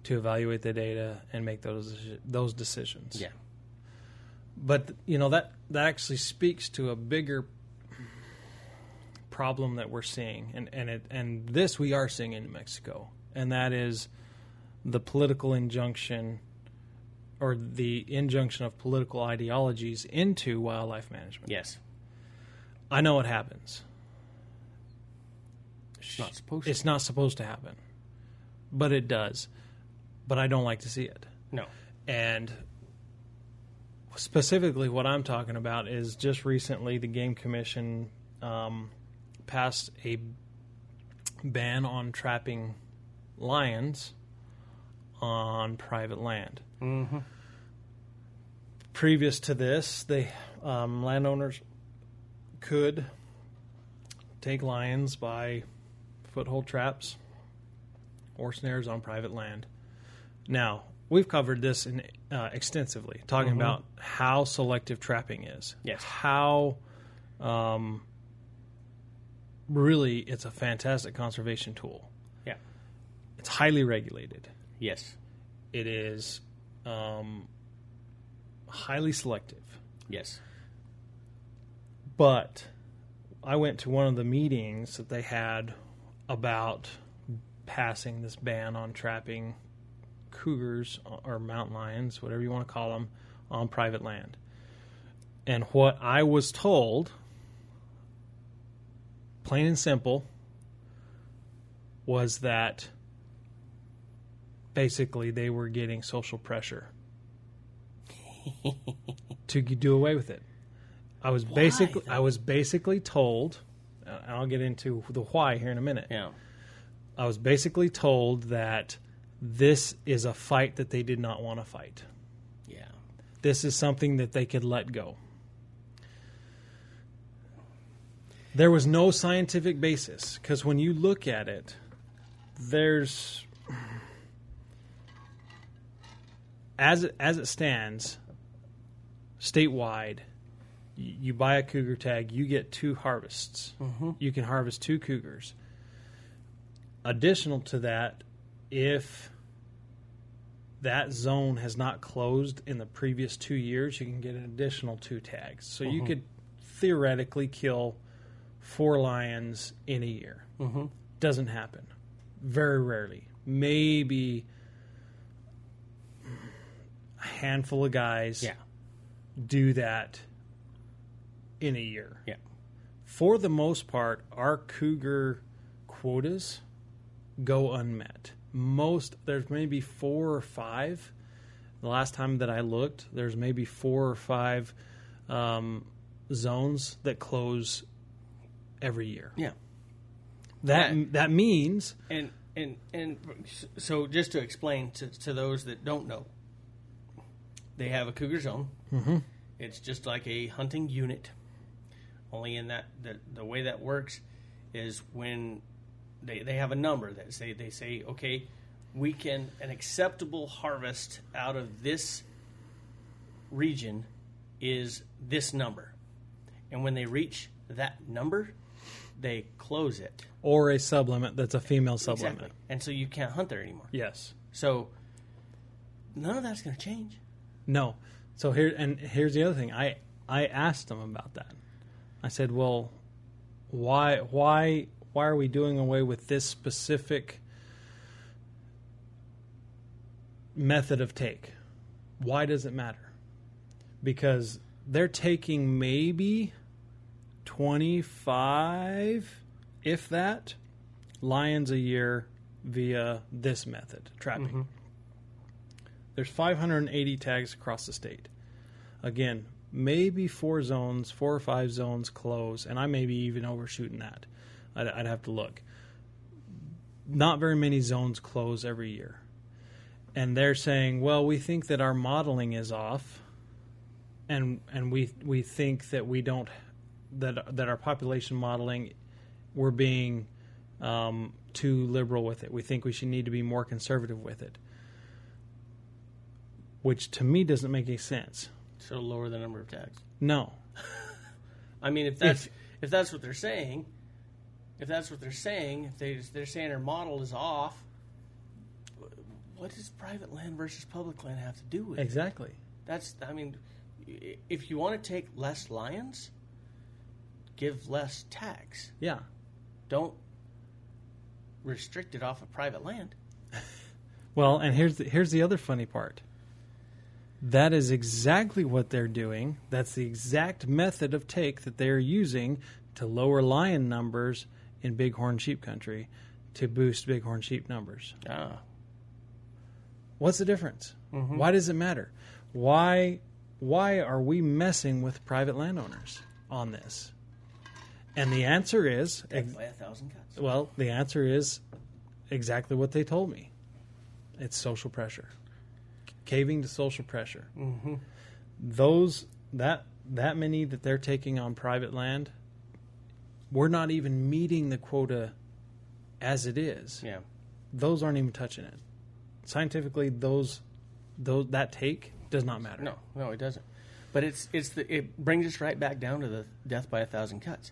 to evaluate the data and make those those decisions. Yeah. But, you know, that, that actually speaks to a bigger problem that we're seeing. And and, it, and this we are seeing in New Mexico. And that is the political injunction or the injunction of political ideologies into wildlife management. Yes. I know it happens. It's not supposed to. It's not supposed to happen. But it does. But I don't like to see it. No. And specifically what I'm talking about is just recently the Game Commission um, passed a ban on trapping lions on private land. Mm-hmm. Previous to this, they um, landowners could take lions by foothold traps or snares on private land. Now, we've covered this in, uh, extensively, talking mm-hmm. about how selective trapping is. Yes. How, um, really, it's a fantastic conservation tool. Yeah. It's highly regulated. Yes. It is um, highly selective. Yes. But I went to one of the meetings that they had about passing this ban on trapping cougars or mountain lions, whatever you want to call them, on private land. And what I was told, plain and simple, was that basically they were getting social pressure. to do away with it. I was why, basically though? I was basically told, uh, and I'll get into the why here in a minute. Yeah. I was basically told that this is a fight that they did not want to fight. Yeah. This is something that they could let go. There was no scientific basis, because when you look at it, there's, as it, as it stands, statewide, you buy a cougar tag, you get two harvests. Mm-hmm. You can harvest two cougars. Additional to that, if that zone has not closed in the previous two years, you can get an additional two tags. So mm-hmm. you could theoretically kill four lions in a year. Mm-hmm. Doesn't happen. Very rarely. Maybe a handful of guys yeah. do that in a year. Yeah. For the most part, our cougar quotas go unmet. Most, there's maybe four or five. The last time that I looked, there's maybe four or five um, zones that close every year. Yeah. That right. that means and and and so just to explain to, to those that don't know, they have a cougar zone. Mm-hmm. It's just like a hunting unit. Only in that the, the way that works is when they they have a number that say they say okay, we can an acceptable harvest out of this region is this number, and when they reach that number, they close it. Or a sublimit that's a female sublimit. Exactly. And so you can't hunt there anymore. Yes. So none of that's going to change. No. So here and here's the other thing. I, I asked them about that. I said, well, why why why are we doing away with this specific method of take? Why does it matter? Because they're taking maybe twenty-five, if that, lions a year via this method, trapping. Mm-hmm. There's five hundred eighty tags across the state. Again, maybe four zones, four or five zones close, and I may be even overshooting that. I'd, I'd have to look. Not very many zones close every year. And they're saying, well, we think that our modeling is off, and and we we think that we don't that that our population modeling, we're being um, too liberal with it. We think we should need to be more conservative with it, which to me doesn't make any sense. So lower the number of tags? No. I mean, if that's if, if that's what they're saying, if that's what they're saying, if they they're saying our model is off, what does private land versus public land have to do with it? Exactly. That's I mean, if you want to take less lions, give less tax. Yeah. Don't restrict it off of private land. Well, and here's the, here's the other funny part. That is exactly what they're doing. That's the exact method of take that they're using to lower lion numbers in bighorn sheep country to boost bighorn sheep numbers. Ah. What's the difference? Mm-hmm. Why does it matter? Why why are we messing with private landowners on this? And the answer is, ex- by a thousand cuts. Well, the answer is exactly what they told me. It's social pressure, caving to social pressure. Mm-hmm. Those that that many that they're taking on private land, we're not even meeting the quota as it is. Yeah, those aren't even touching it. Scientifically, those those that take does not matter. No, no, it doesn't. But it's it's the, it brings us right back down to the death by a thousand cuts.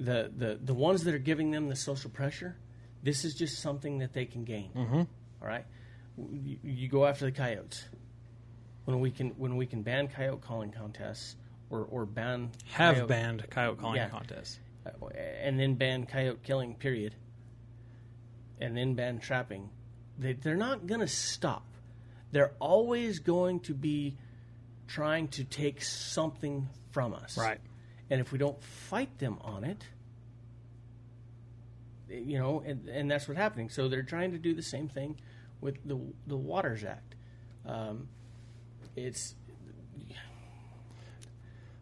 The, the the ones that are giving them the social pressure, this is just something that they can gain. Mm-hmm. All right, you, you go after the coyotes. When we can when we can ban coyote calling contests or or ban have coyote, banned coyote calling yeah, contests, and then ban coyote killing period, and then ban trapping. They they're not going to stop. They're always going to be trying to take something from us. Right. And if we don't fight them on it, you know, and, and that's what's happening. So they're trying to do the same thing with the the Waters Act. Um, it's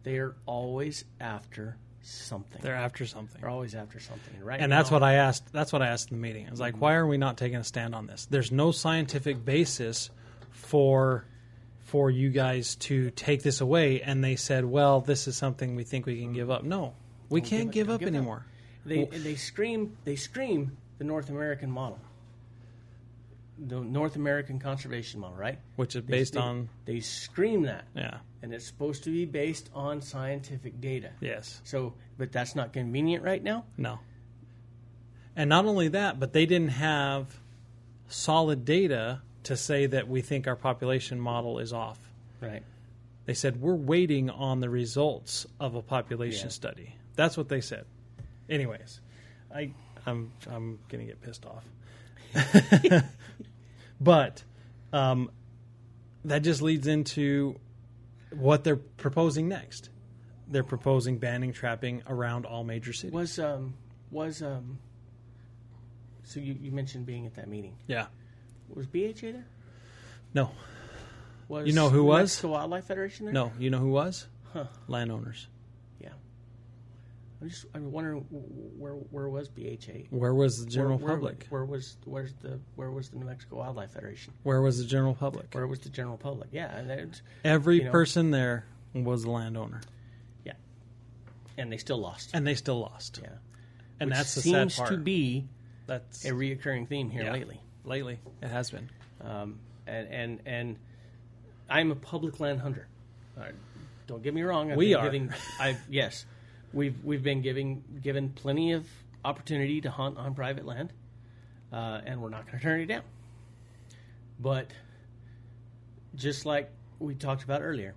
they're always after something. They're after something. They're always after something, right? And now, that's what I asked. That's what I asked in the meeting. I was like, mm-hmm. why are we not taking a stand on this? There's no scientific basis for for you guys to take this away. And they said, well, this is something we think we can give up. No, we don't can't give, it, give up give anymore. Up. They well, they scream they scream the North American model. The North American conservation model, right? Which is based they, on... They scream that. Yeah. And it's supposed to be based on scientific data. Yes. So, but that's not convenient right now? No. And not only that, but they didn't have solid data to say that we think our population model is off. Right. They said, we're waiting on the results of a population yeah. study. That's what they said. Anyways, I, I'm, I'm going to get pissed off. But um, that just leads into what they're proposing next. They're proposing banning trapping around all major cities. Was um was um so you, you mentioned being at that meeting. Yeah. Was B H A there? No. Was you know who was? Was the Wildlife Federation there? No. You know who was? Huh. Landowners. Yeah. I'm just I'm wondering where where was B H A? Where was the general where, where, public? Where was where's the where was the New Mexico Wildlife Federation? Where was the general public? Where was the general public? Yeah, every you know. person there was a landowner. Yeah, and they still lost. And they still lost. Yeah, and Which that's the sad part. Seems to be that's a reoccurring theme here yeah. lately. Lately, it has been. Um, and and and I'm a public land hunter. Right. Don't get me wrong. I've we been are. Giving, I've, yes. We've we've been giving given plenty of opportunity to hunt on private land, uh, and we're not going to turn it down. But just like we talked about earlier,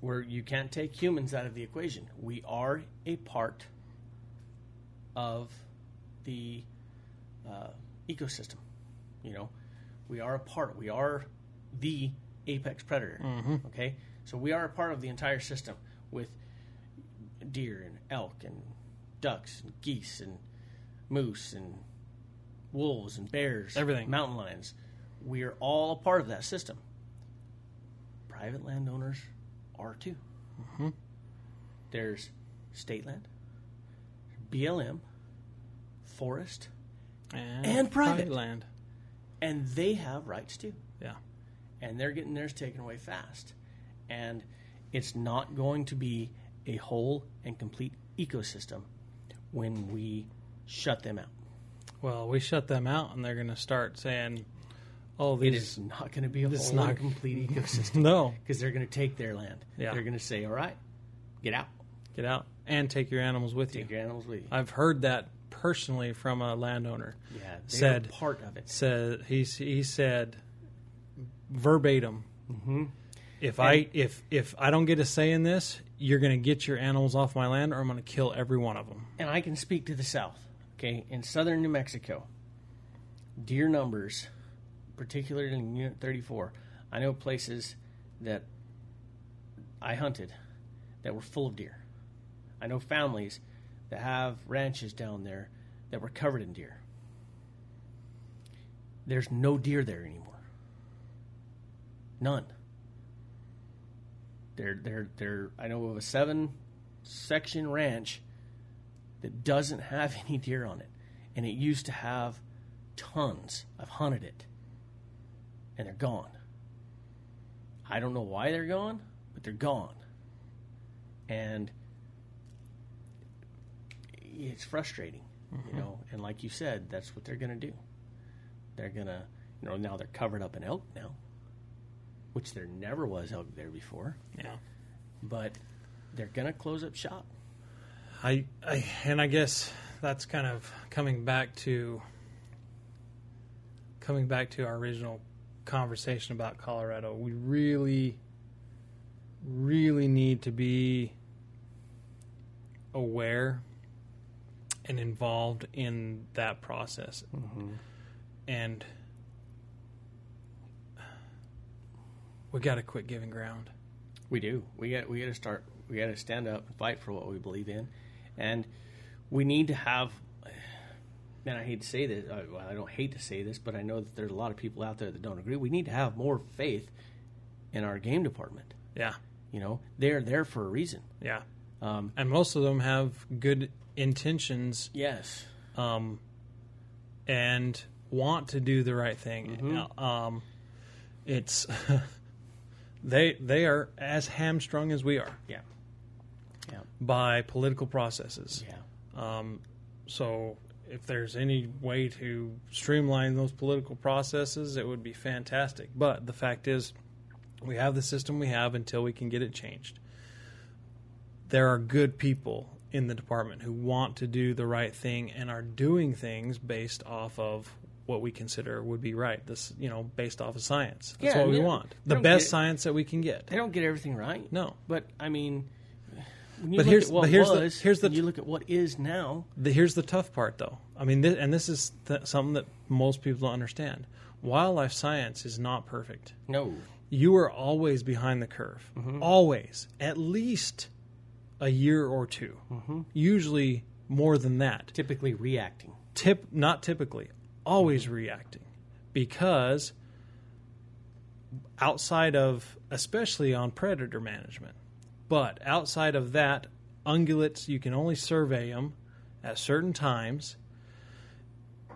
where you can't take humans out of the equation, we are a part of the uh, ecosystem. You know, we are a part. We are the apex predator. Mm-hmm. Okay, so we are a part of the entire system with deer and elk and ducks and geese and moose and wolves and bears, everything, mountain lions. We are all a part of that system. Private landowners are too. Mm-hmm. There's state land, B L M, forest, and, and private. private land, and they have rights too. Yeah, and they're getting theirs taken away fast, and it's not going to be a whole and complete ecosystem when we shut them out. Well, we shut them out, and they're going to start saying, "Oh, these, it is not going to be a whole not... and complete ecosystem." No, because they're going to take their land. Yeah. They're going to say, "All right, get out, get out, and take your animals with you." Take your animals with you. I've heard that personally from a landowner. Yeah, they said are part of it. Said he he said verbatim. Mm-hmm. If and I if if I don't get a say in this, you're going to get your animals off my land, or I'm going to kill every one of them. And I can speak to the south, okay? In southern New Mexico, deer numbers, particularly in Unit thirty-four, I know places that I hunted that were full of deer. I know families that have ranches down there that were covered in deer. There's no deer there anymore. None. They're, they're, they're, I know of a seven-section ranch that doesn't have any deer on it, and it used to have tons. I've hunted it, and they're gone. I don't know why they're gone, but they're gone, and it's frustrating, mm-hmm. you know. And like you said, that's what they're going to do. They're going to, you know, now they're covered up in elk now. Which there never was elk there before. Yeah, but they're gonna close up shop. I, I and I guess that's kind of coming back to coming back to our original conversation about Colorado. We really, really need to be aware and involved in that process, mm-hmm. and. We got to quit giving ground. We do. We got. We got to start. We got to stand up and fight for what we believe in, and we need to have. Man, I hate to say this. I, well, I don't hate to say this, but I know that there's a lot of people out there that don't agree. We need to have more faith in our game department. Yeah. You know, they're there for a reason. Yeah. Um, and most of them have good intentions. Yes. Um, and want to do the right thing. Mm-hmm. Um, it's they they are as hamstrung as we are. Yeah. Yeah. By political processes. Yeah. Um, so if there's any way to streamline those political processes, it would be fantastic. But the fact is, we have the system we have until we can get it changed. There are good people in the department who want to do the right thing and are doing things based off of what we consider would be right. This, you know, based off of science. That's yeah, what we want. The best science that we can get. They don't get everything right. No. But, I mean, when you but look here's, at what but here's was, the, here's the, you look at what is now. The, here's the tough part, though. I mean, th- and this is th- something that most people don't understand. Wildlife science is not perfect. No. You are always behind the curve. Mm-hmm. Always. At least a year or two. Mm-hmm. Usually more than that. Typically reacting. Tip, not typically. Always mm-hmm. reacting. Because outside of, especially on predator management, but outside of that, ungulates, you can only survey them at certain times.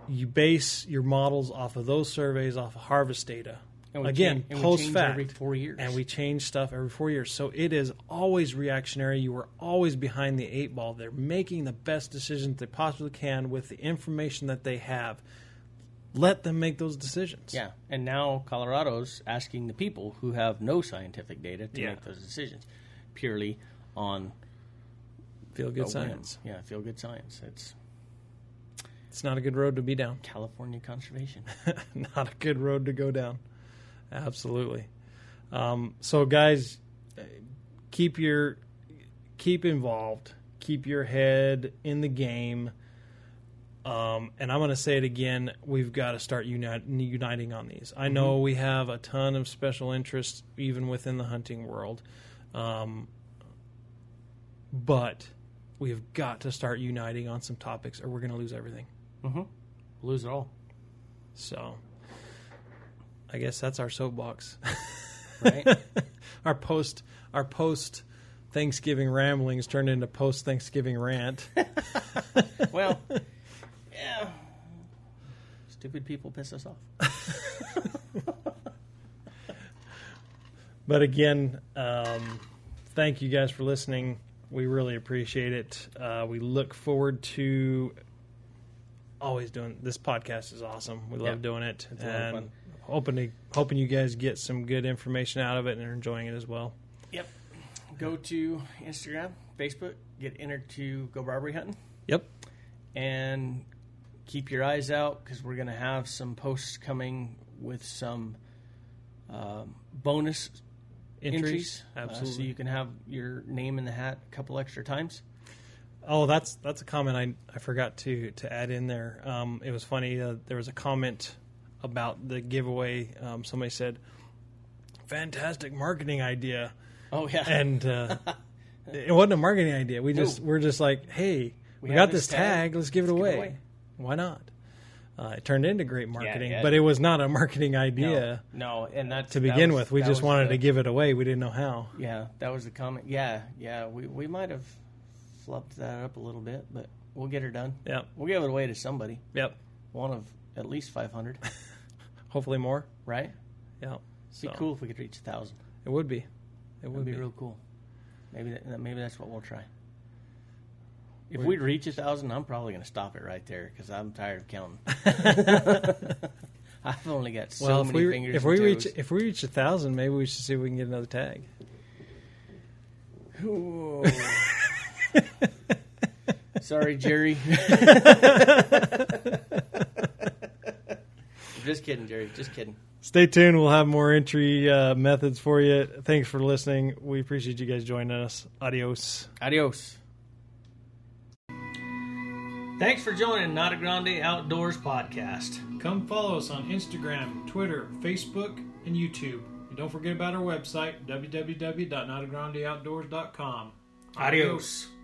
You base your models off of those surveys, off of harvest data. And again, change, post fact, every four years. And we change stuff every four years. So it is always reactionary. You are always behind the eight ball. They're making the best decisions they possibly can with the information that they have. Let them make those decisions. Yeah, and now Colorado's asking the people who have no scientific data to yeah. make those decisions purely on feel-good science. Yeah, feel-good science. It's it's not a good road to be down. California conservation. Not a good road to go down. Absolutely. Um, so, guys, keep your keep involved. Keep your head in the game. Um, and I'm going to say it again. We've got to start unite, uniting on these. I mm-hmm. know we have a ton of special interests even within the hunting world. Um, but we've got to start uniting on some topics or we're going to lose everything. Mm-hmm. Lose it all. So I guess that's our soapbox, right? Our post, our post Thanksgiving ramblings turned into post Thanksgiving rant. Well, yeah, stupid people piss us off. But again, um, thank you guys for listening. We really appreciate it. Uh, we look forward to always doing this podcast. Is awesome. We love yeah. doing it. It's a lot of fun. Hoping, to, hoping you guys get some good information out of it and are enjoying it as well. Yep. Go to Instagram, Facebook, get entered to go Barbary hunting. Yep. And keep your eyes out because we're going to have some posts coming with some um, bonus entries. entries. Absolutely. Uh, so you can have your name in the hat a couple extra times. Oh, that's that's a comment I, I forgot to, to add in there. Um, it was funny. Uh, there was a comment about the giveaway. Um, somebody said, fantastic marketing idea. Oh, yeah. And uh, it wasn't a marketing idea. We just, no. We're just like, hey, we, we got this tag. tag. Let's give, Let's it, away. give it away. Why not? Uh, it turned into great marketing, yeah, yeah. but it was not a marketing idea. No, no. And that's, to begin that was, with. We just wanted the, to give it away. We didn't know how. Yeah, that was the comment. Yeah, yeah. We, we might have flubbed that up a little bit, but we'll get her done. Yeah. We'll give it away to somebody. Yep. One of at least five hundred. Hopefully more. Right? Yeah. It'd so. be cool if we could reach one thousand. It would be. It That'd would be. be real cool. Maybe that, maybe that's what we'll try. If we reach one thousand, I'm probably going to stop it right there because I'm tired of counting. I've only got so well, many we, fingers if and we toes. Reach, if we reach one thousand, maybe we should see if we can get another tag. Ooh. Sorry, Jerry. Just kidding, Jerry. Just kidding. Stay tuned. We'll have more entry uh, methods for you. Thanks for listening. We appreciate you guys joining us. Adios. Adios. Thanks for joining Nata Grande Outdoors Podcast. Come follow us on Instagram, Twitter, Facebook, and YouTube. And don't forget about our website, w w w dot nata grande outdoors dot com. Adios. Adios.